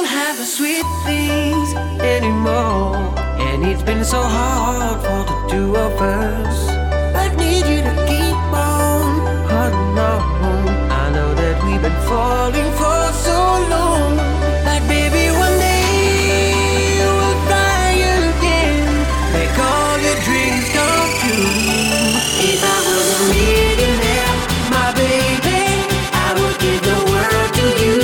don't have the sweet things anymore, and it's been so hard for the two of us. I need you to keep on holding on. I know that we've been falling for so long. Like baby, one day we'll fly again, make all your dreams come true. If I was a millionaire, my baby, I would give the world to you.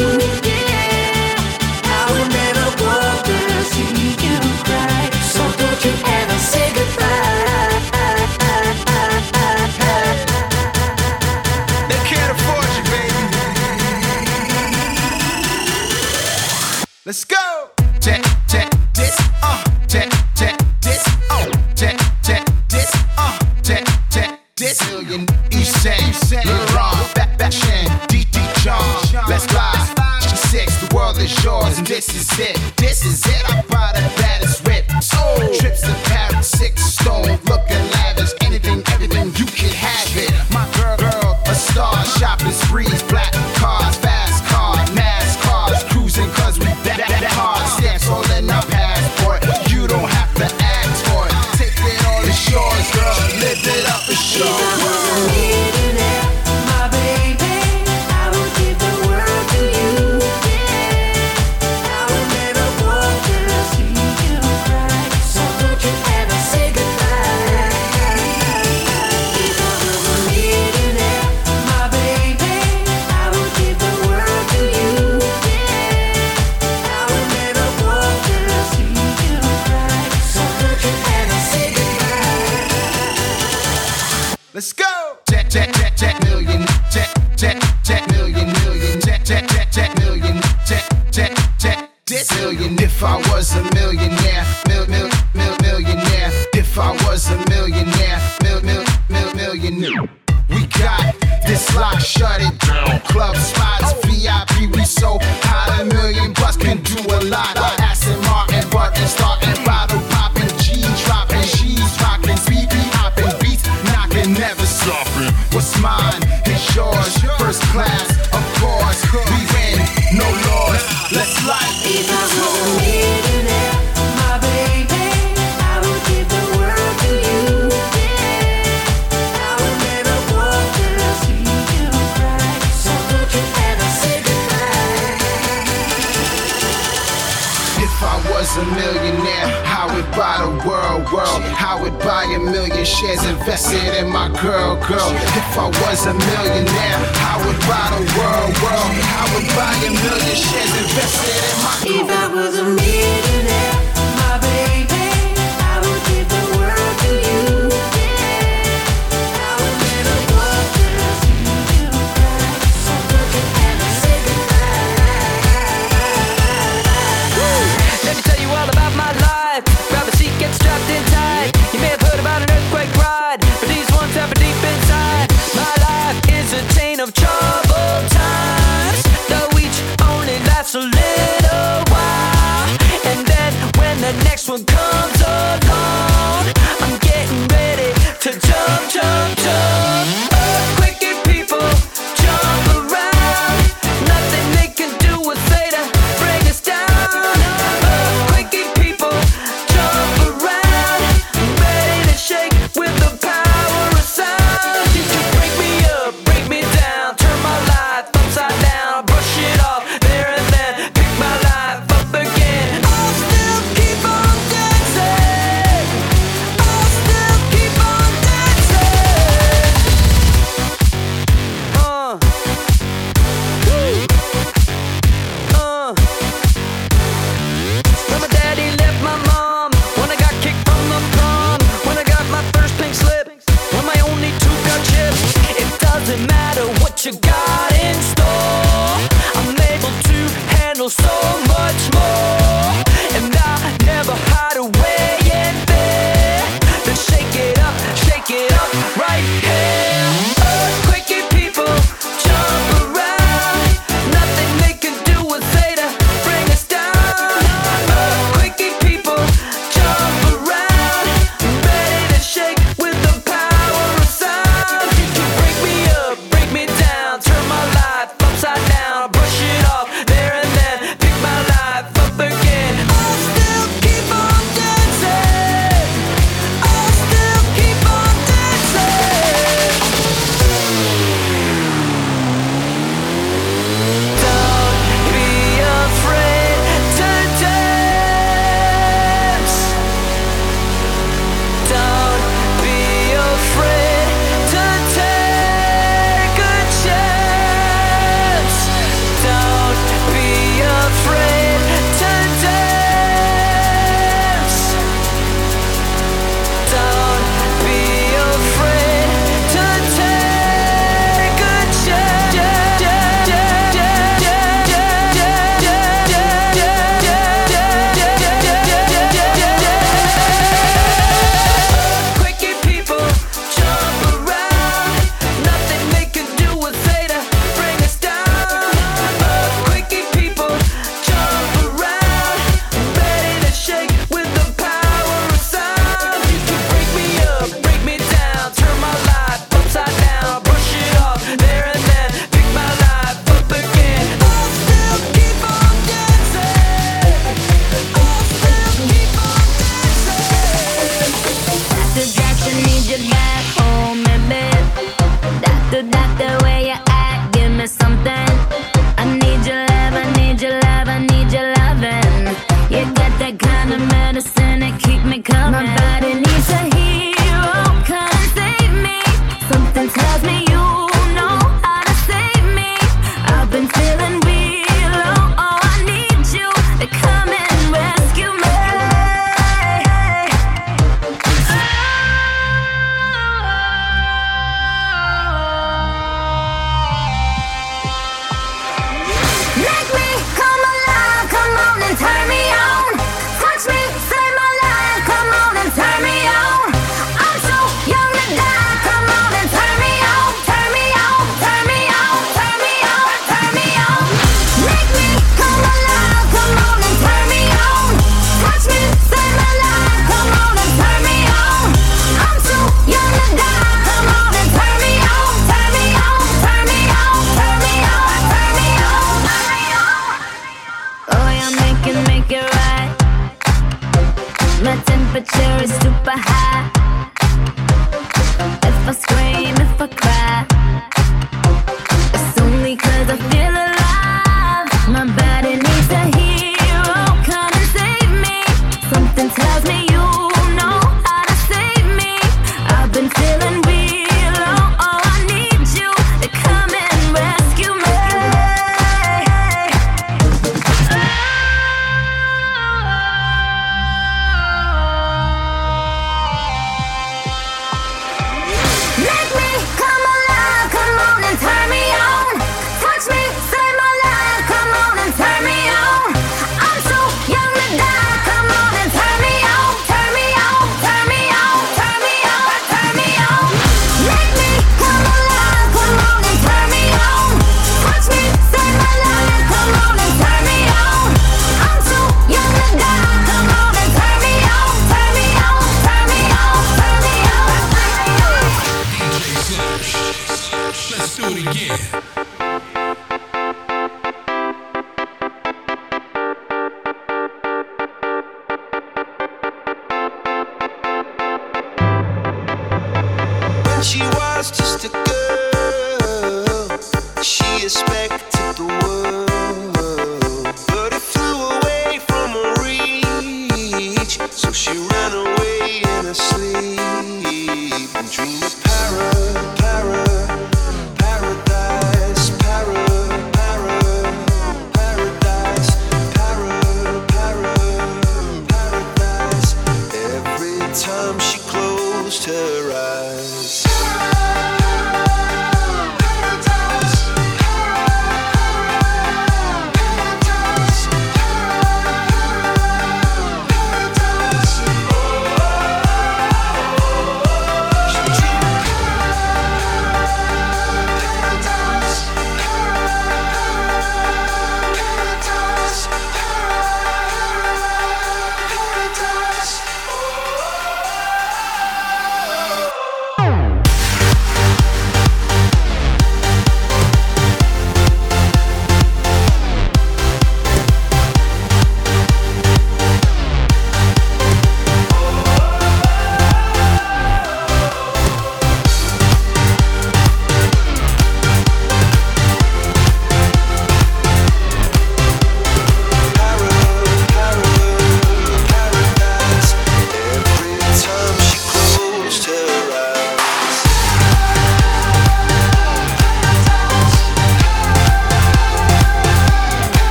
Yeah, I would never want to see you cry. So don't you ever say goodbye. Let's go! Check, check, this, check, check, this, check, check, this, check, check, this. Million East Saints, Lil Ron, Fat Shan, D.D. John. Let's fly, G6, the world is yours and this is it. This is it, I buy the baddest whip. Oh. Trips to Paris, 6 stone, looking lavish. Anything, everything, you can have it. My girl, a star, shopping sprees, black cars, fast cars, NASCAR. Cause we that hard. Stamps all in our passport. You don't have to ask for it. Take it all, it's yours, girl. Live it up, it's yours. Let's go! Check, check, check, check, million. Check, check, check, million, million. Check, check, check, check, million. Check, check, check, this million. If I was a millionaire, millionaire. If I was a millionaire, millionaire. We got this lock, shut it down. Club spots, VIP, we so hot. $1 million bucks can do a lot. Aston Martin, Burton, starting bottle popping, G dropping, she's rocking, BB hopping, beats knocking, never stopping. What's mine is yours. First class, of course. We win, no laws. Let's light it up. A millionaire, I would buy the world. I would buy 1 million shares invested in my girl. If I was a millionaire, I would buy the world. I would buy 1 million shares invested in my girl. If I was a millionaire, my baby, I would give the world to you. Yeah, I would never want to see you cry. So don't you ever say goodbye. Let me tell you all about my life. Grab a seat, get strapped in tight. You may have heard about an earthquake ride, but these ones happen deep inside. My life is a chain of troubled times, though each only lasts a little while. And then when the next one comes along, I'm getting ready to jump. Earthquake and people jump around. Nothing they can do with theta, bring us down. Break me down, turn my life upside down, brush it off there and then, pick my life can make it right. My temperature is super high. If I scream, if I cry, it's only 'cause I feel alive. My body needs a hero, come and save me. Something tells me you know how to save me. I've been feeling real low, oh I need you to come and rescue me. Make me come alive, come on and turn me on. Touch me, save my life, come on and turn me on. I'm too young to die, come on and turn me on. Turn me on, turn me on, turn me on, turn me on. Make me come alive, come on and turn me on. Touch me, save my life, come on and turn me on. I'm too young to die, come on and turn me on. Turn me on, turn me on, turn me on, turn me on. Let's do it again. When she was just a girl, she expected the world, but it flew away from her reach. So she ran away in her sleep and dreamed of paradise, paradise, paradise. Every time she closed her eyes.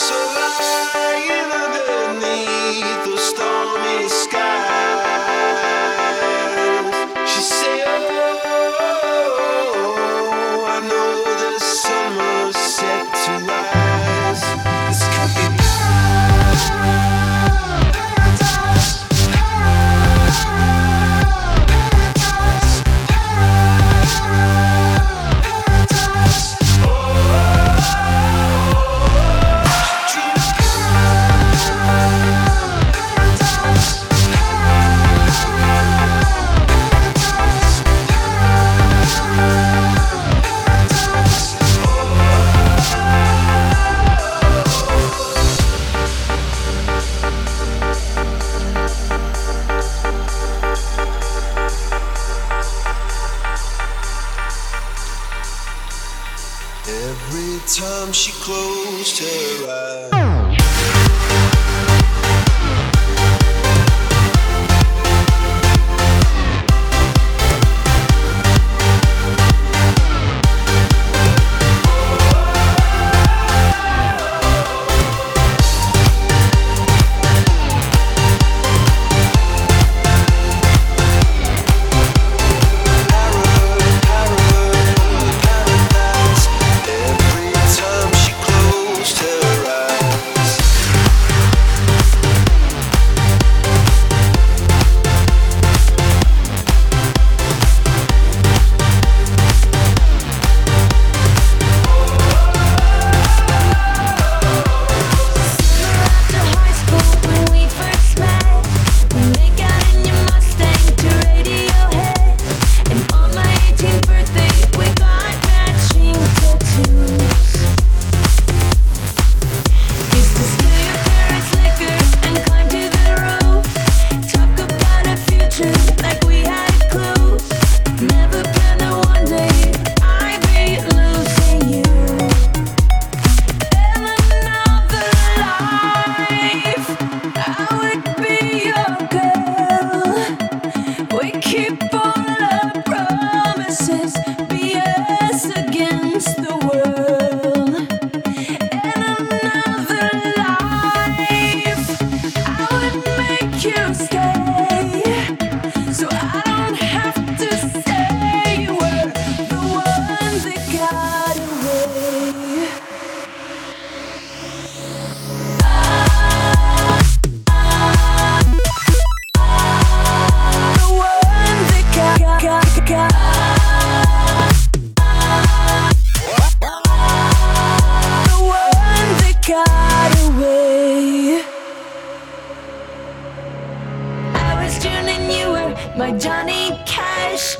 So lying underneath the stormy skies, she said, oh, I know the sun was set to rise. This could be paradise, paradise, paradise, paradise. Every time she closed her eyes.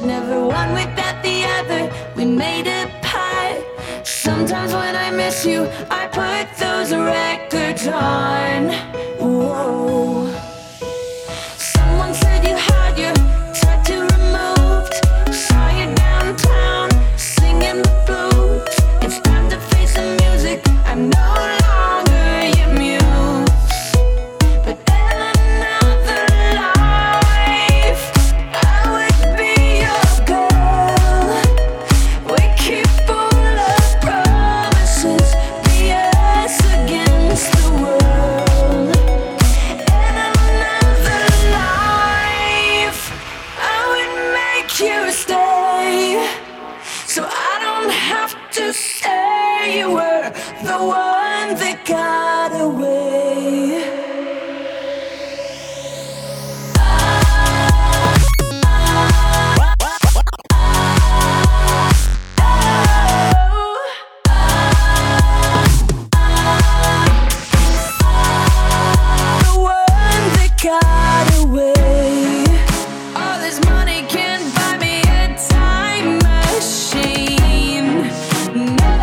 Never one without the other, we made it part. Sometimes when I miss you, I put those records on. Whoa. Someone said you had your tattoo removed. Saw you downtown, singing the blues. It's time to face the music, I'm no longer your muse. But in another life, I would be your girl. We keep all our promises, be us against the world. In another life, I would make you stay, so I don't have to say you were the one that got away. The one that got away. All this money can't buy me a time machine. No,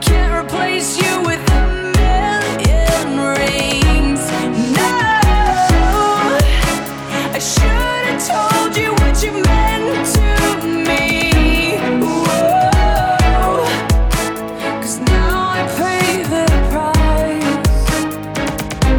can't replace you with a million rings. No, I should have told you what you meant to me. Whoa, 'cause now I pay the price. The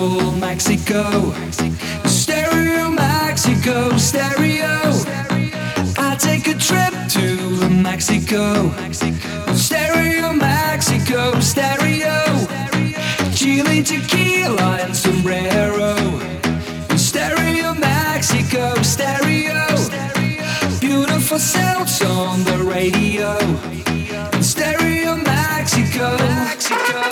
full Mexico. Stereo Mexico, stereo. I take a trip to the Mexico. Stereo Mexico, stereo. Chili tequila and sombrero. Stereo Mexico, stereo. Beautiful sounds on the radio. Stereo Mexico, Mexico.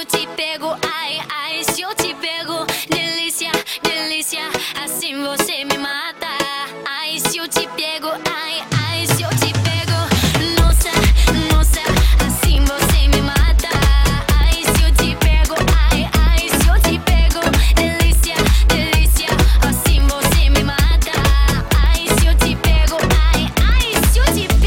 eu te pego, ai, ai, se eu te pego, delícia, delícia, assim você me mata. Ai, se eu te pego, ai, ai, se eu te pego, nossa, nossa, assim você me mata. Ai, se eu te pego, ai, ai, se eu te pego, delícia, delícia, assim você me mata. Ai, se eu te pego, ai, ai, se eu te pego.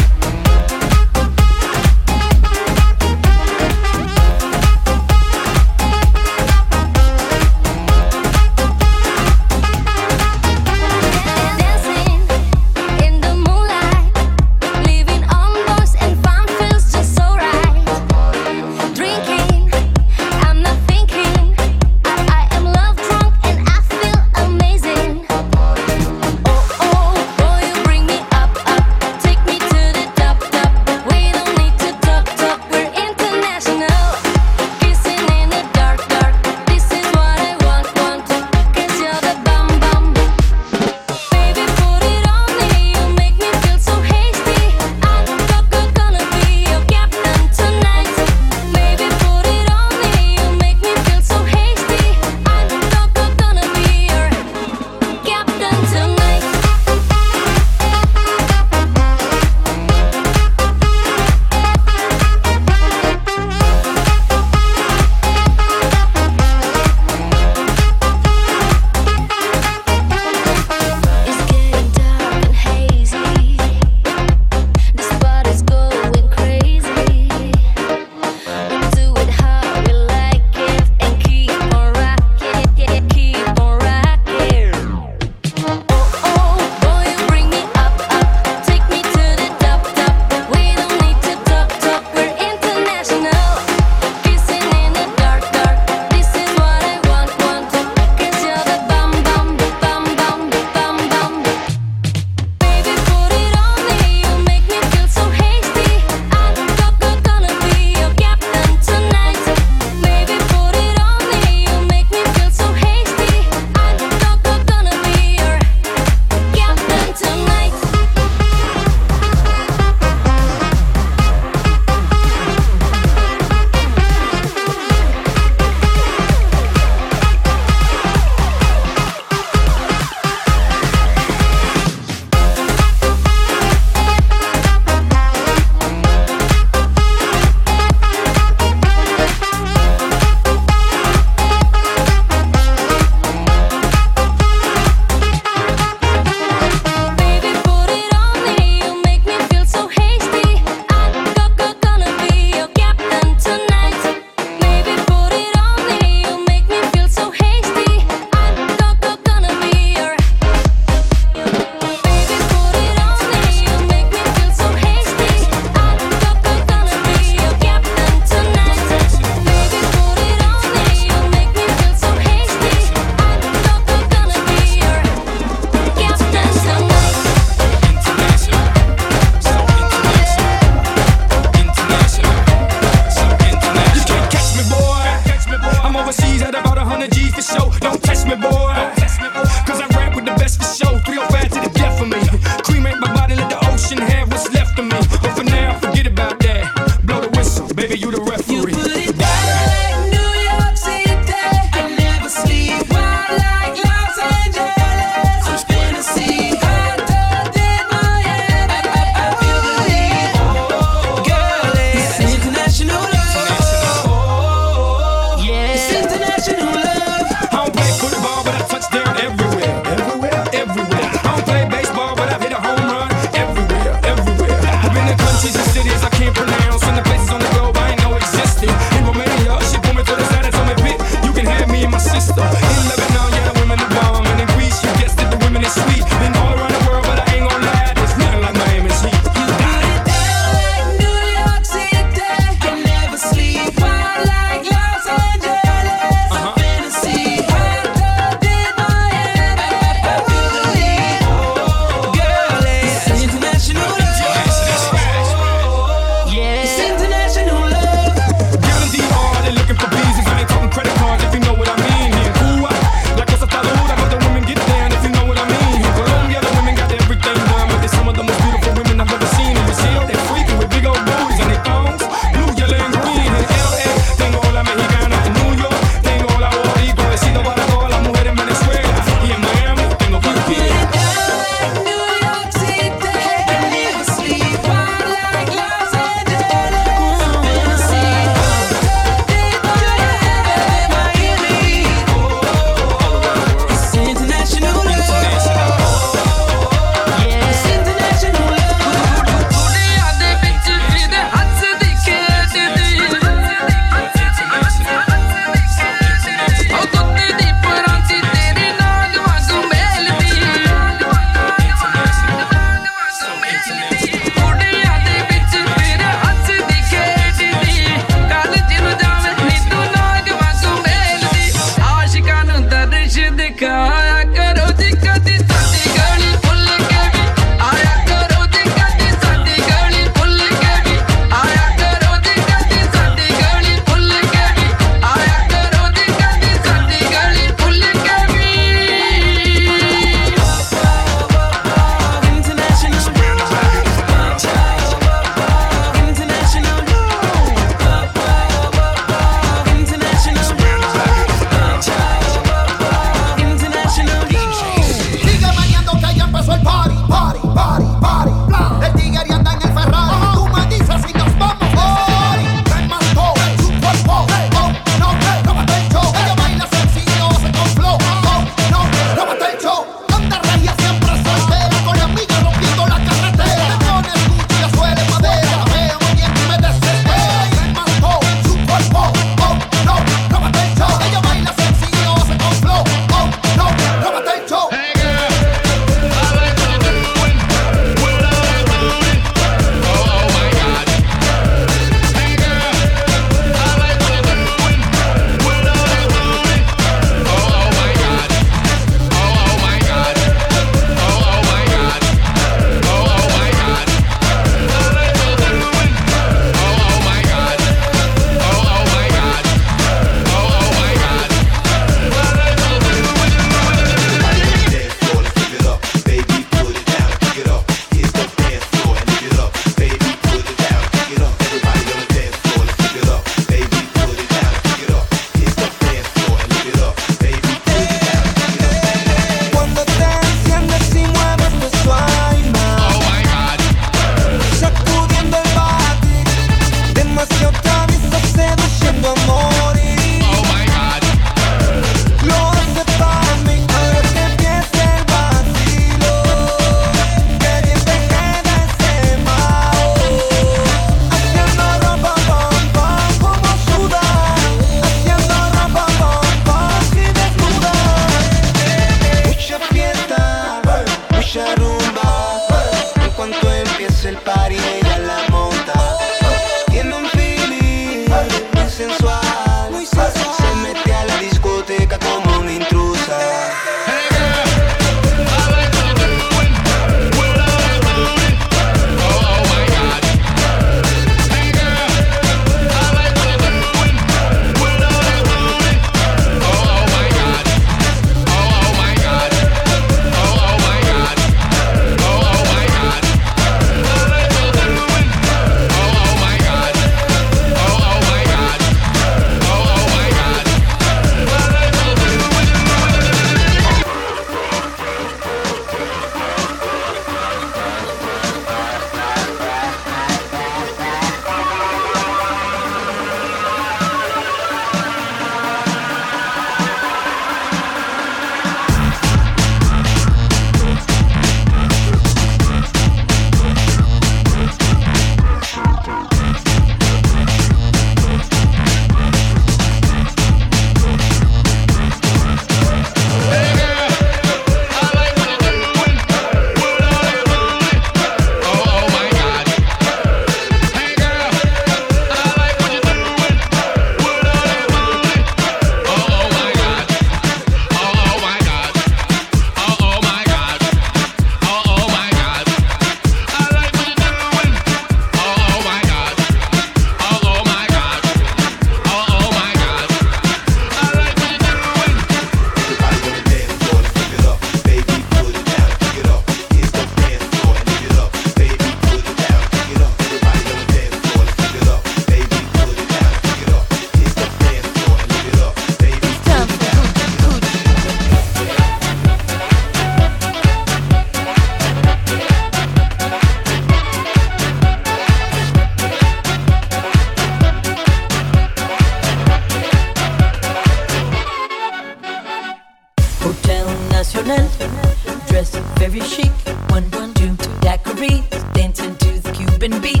Dressed very chic, 112 daiquiris, dancing to the Cuban beat.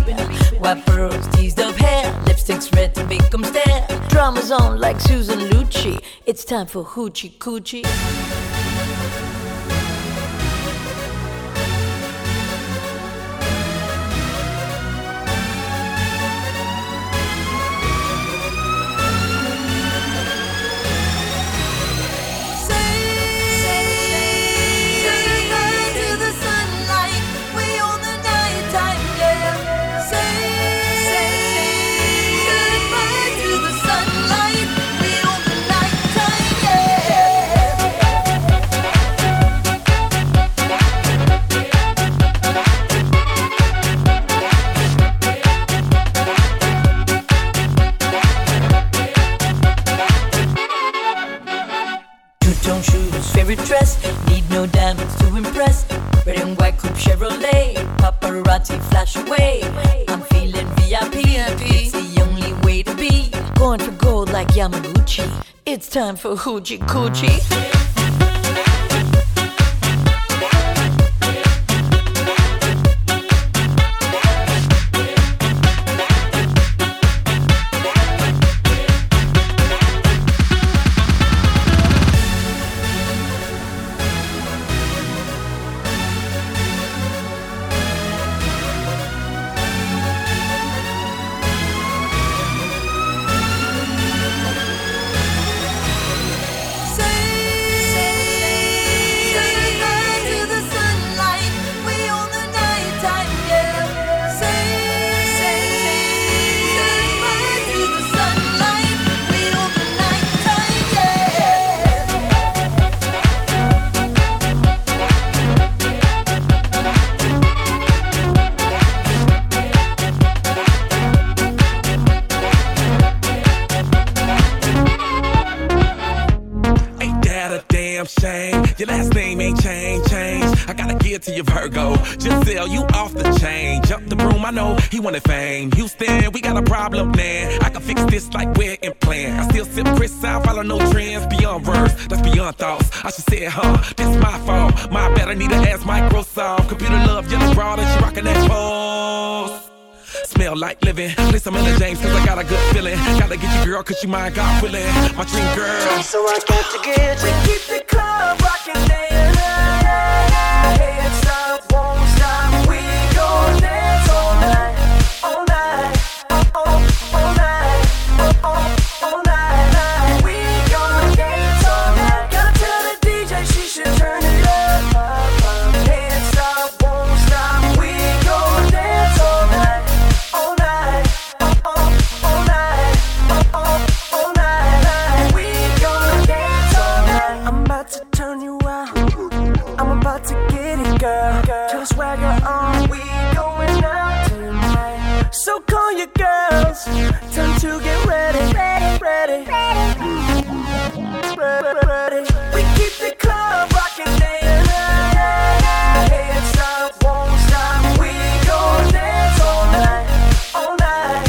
White pearls, teased up hair, lipsticks red to make 'em stare. Drama's on like Susan Lucci. It's time for Hoochie Coochie. It's time for Hoochie Coochie. Cause you mind God willing, my dream girl. So I got to get you. We keep the club rocking, hands up, won't stop. We gon' dance all night, oh oh, all night, oh oh, all night. We gon' dance all night. Gotta tell the DJ she should turn it up. Hands up, won't stop. We gon' dance all night, all night, oh oh, all night. All night, we gonna dance all night. I'm about to turn you out. I'm about to get it, girl. Your swagger on, we going out tonight. So call your girls, time to get ready, ready, ready, ready, ready, ready. We keep the club rocking, hands up, won't stop. We gonna dance all night. All night,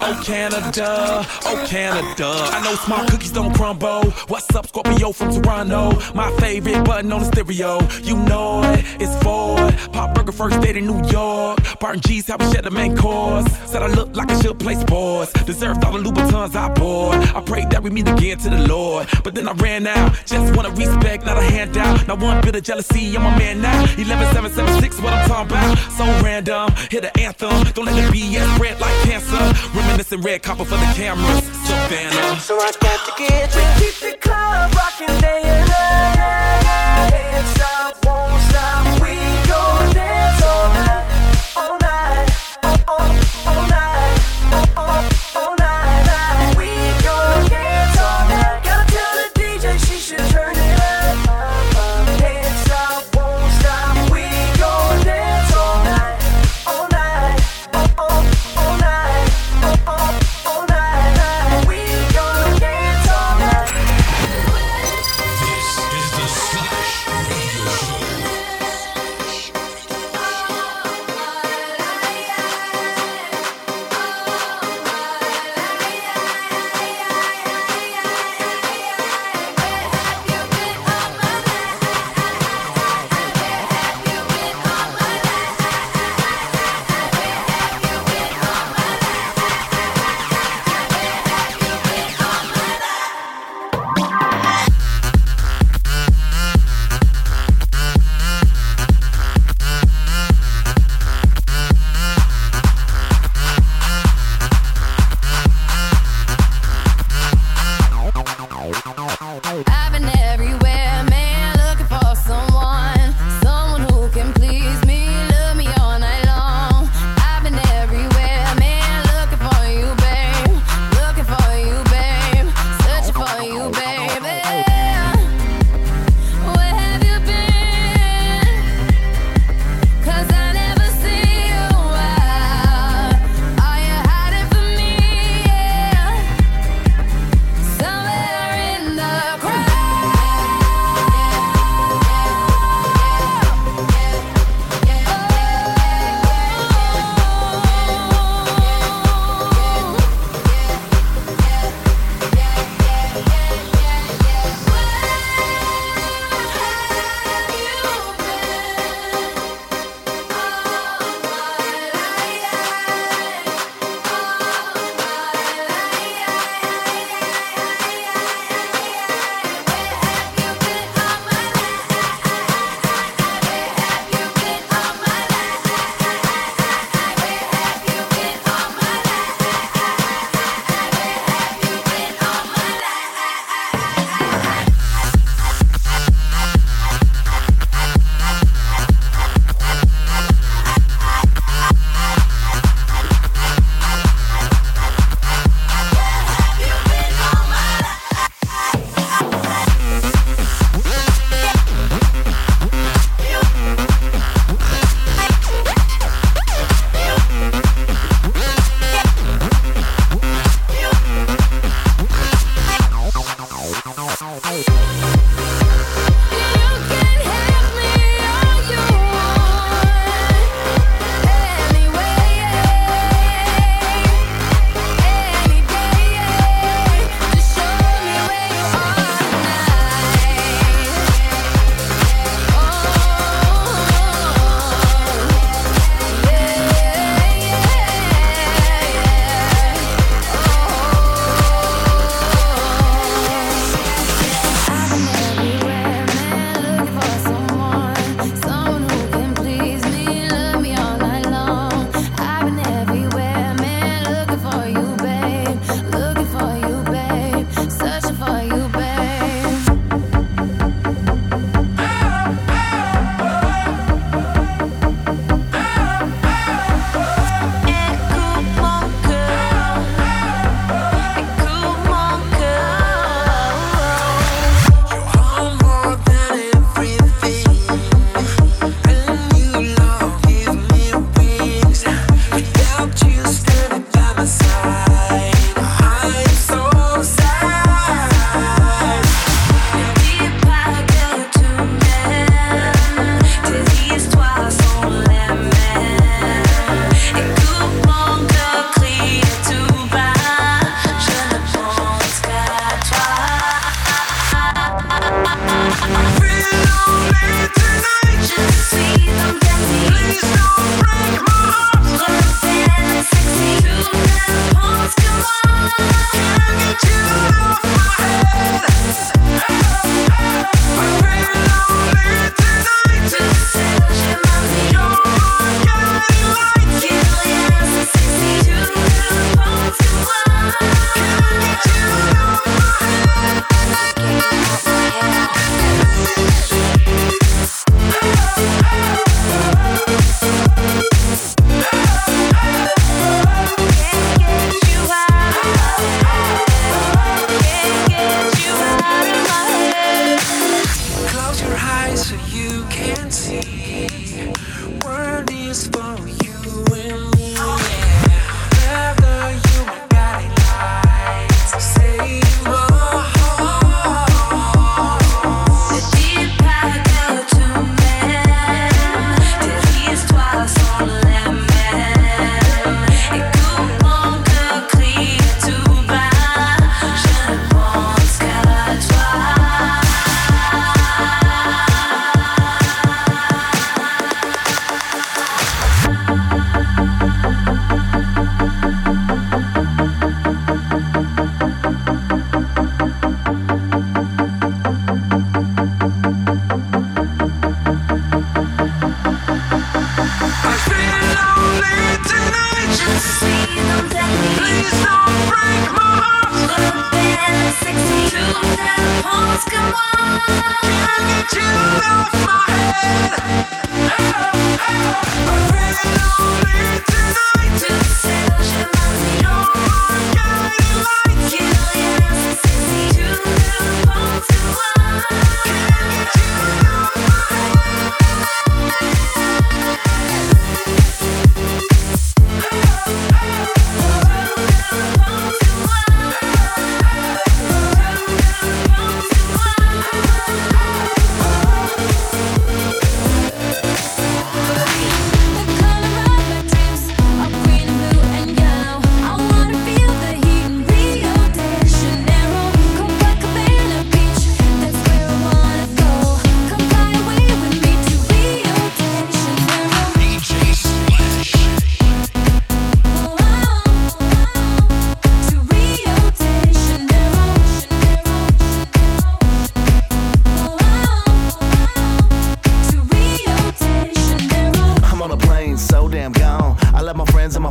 oh Canada, oh Canada. I know small cookies don't crumble. What's up, Scorpio from Toronto? My favorite button on the stereo. You know it, it's Ford. Pop burger first date in New York. Barton G's helping share the main course. Said I look like I should play sports. Deserved all the Louboutins I bought. I prayed that we meet again to the Lord. But then I ran out. Just want to respect, not a handout. Not one bit of jealousy, I'm a man now. 11776, what I'm talking about. So random, hear the anthem. Don't let it be as red like cancer. Reminiscing red copper for the cameras. Savannah. So I got to get to keep the club rocking day and night. Dance up, won't stop. We gon' dance all night. All night. All night. All night. We gon' dance all night. Gotta tell the DJ she should turn it up. Dance up, won't stop. We gon' dance all night. All night. All night. All night. We gon' dance all night.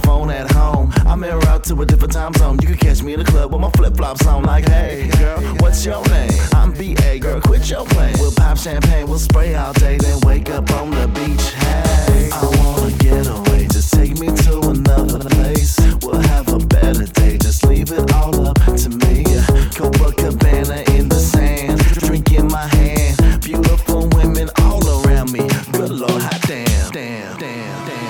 phone at home. I'm en route to a different time zone. You can catch me in the club with my flip-flops on. Like, hey, girl, what's your name? I'm B.A., girl, quit your playing. We'll pop champagne, we'll spray all day, then wake up on the beach. Hey, I wanna get away, just take me to another place. We'll have a better day, just leave it all up to me. Copacabana in the sand, drink in my hand. Beautiful women all around me. Good Lord, hot damn, damn, damn, damn.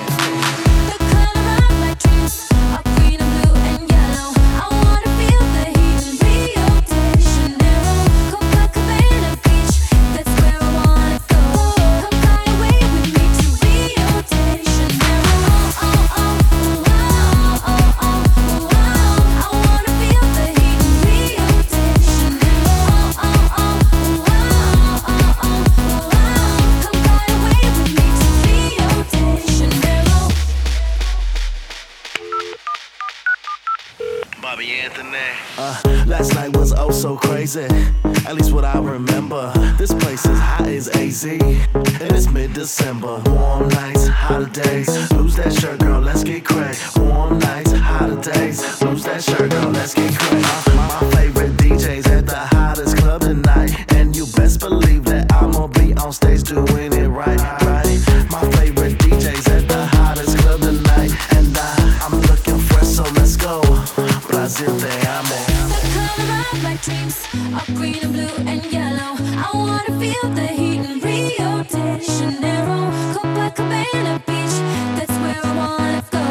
Last night was oh so crazy, at least what I remember. This place is hot as AZ, and it's mid-December. Warm nights, hotter days, lose that shirt, girl, let's get crazy. Warm nights, hotter days, lose that shirt, girl, let's get crazy. My favorite DJ's at the hottest club tonight, and you best believe that I'm gonna be on stage doing it right, right. My favorite DJ's at the hottest club tonight, and I'm looking fresh, so let's go. Brazil, te amo. My dreams are green and blue and yellow. I wanna feel the heat in Rio de Janeiro, Copacabana Beach. That's where I wanna go.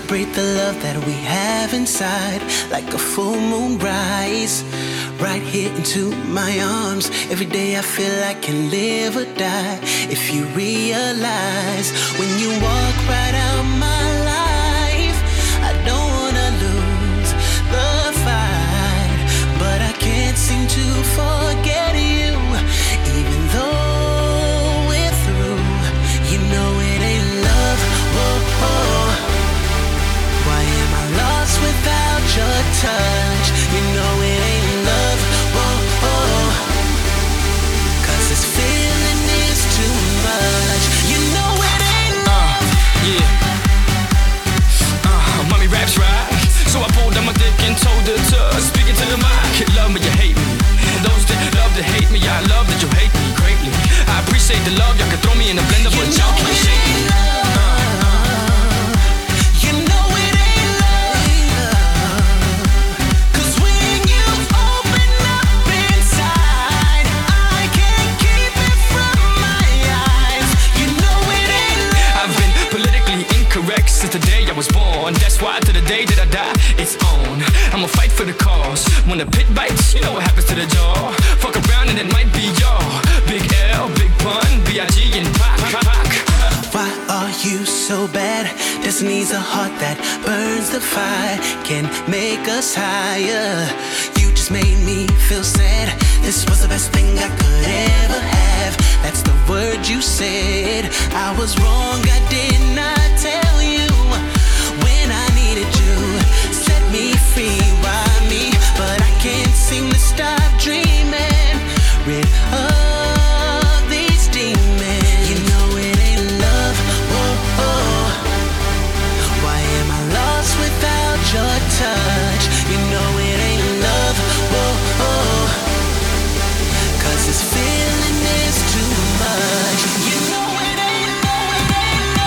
celebrate the love that we have inside, like a full moon rise, right here into my arms. Every day I feel I can live or die. If you realize, when you walk right out my life, I don't wanna lose the fight, but I can't seem to forget you, even though without your touch, you know it ain't love, oh, oh. 'Cause this feeling is too much, you know it ain't love. Mommy raps right, so I pulled down my dick and told her to speak it to the mic. You love me, you hate me, those that love to hate me, I love that you hate me greatly. I appreciate the love, y'all can throw me in a blender, but y'all can't shake me. Since the day I was born, that's why to the day that I die, it's on. I'ma fight for the cause. When the pit bites, you know what happens to the jaw. Fuck around and it might be y'all. Big L, Big Pun, B.I.G. and Pac. Why are you so bad? This needs a heart that burns the fire, can make us higher. You just made me feel sad. This was the best thing I could ever have. That's the word you said. I was wrong, I did not tell you. Set me free, why me? But I can't seem to stop dreaming. Rid of these demons. You know it ain't love, oh, oh. Why am I lost without your touch? You know it ain't love, oh, oh. 'Cause this feeling is too much. You know it ain't love.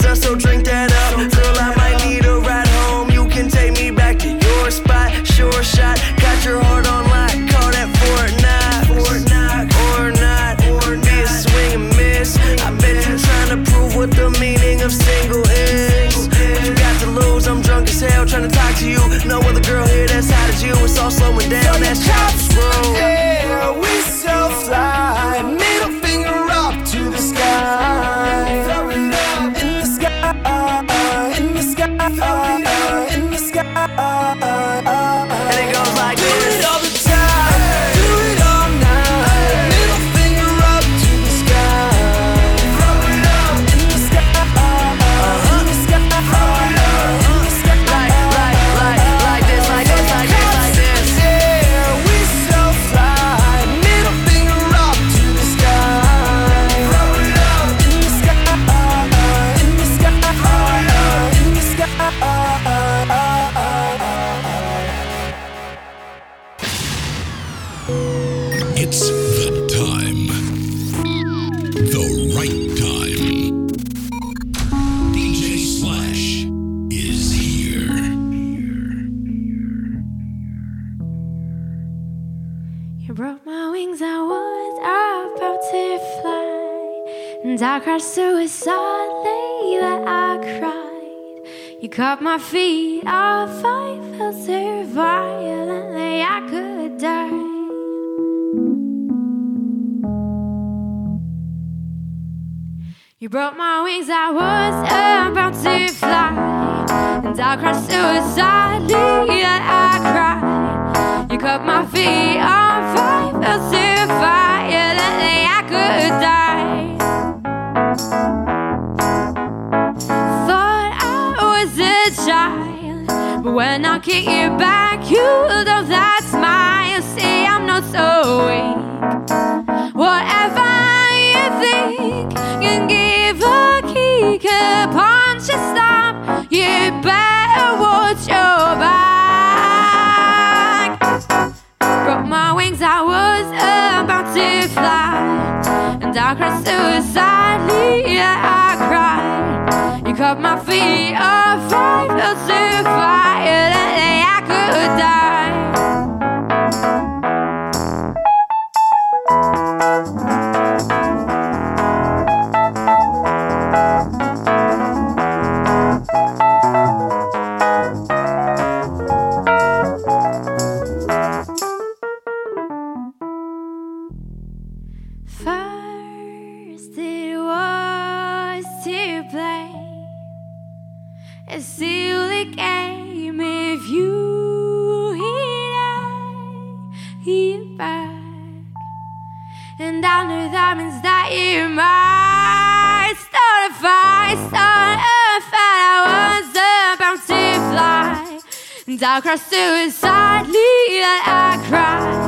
up, so drink that up. Girl, I might need a ride home. You can take me back to your spot. Sure shot, got your heart on lock. Call that Fortnite. Or not. Be a swing and miss. I bet you're trying to prove what the meaning of single is. But you got to lose, I'm drunk as hell trying to talk to you. No other girl here that's hot as you. It's all slowing down, that's Chop's room. Yeah, we so fly. Middle finger up to the sky. I cried suicidally that I cried. You caught my feet off, I fell so violently I could die. You broke my wings, I was about to fly. And I cried suicidally that I cried. You caught my feet off, I fell so violently I could die. Thought I was a child, but when I kick you back, you don't that smile. See, I'm not so weak. Whatever you think, you can give a kick, a punch, a stomp. You better watch your back. Broke my wings, I was about to fly. And I cried suicidally, yeah, I cried. You cut my feet off, I felt so violently I could die. I cried suicidally, I cried.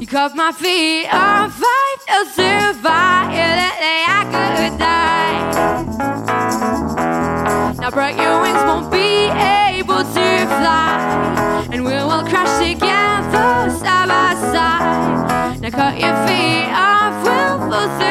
You cut my feet off, I felt so violently I could die. Now break your wings, won't be able to fly, and we will crash together side by side. Now cut your feet off, we'll fall so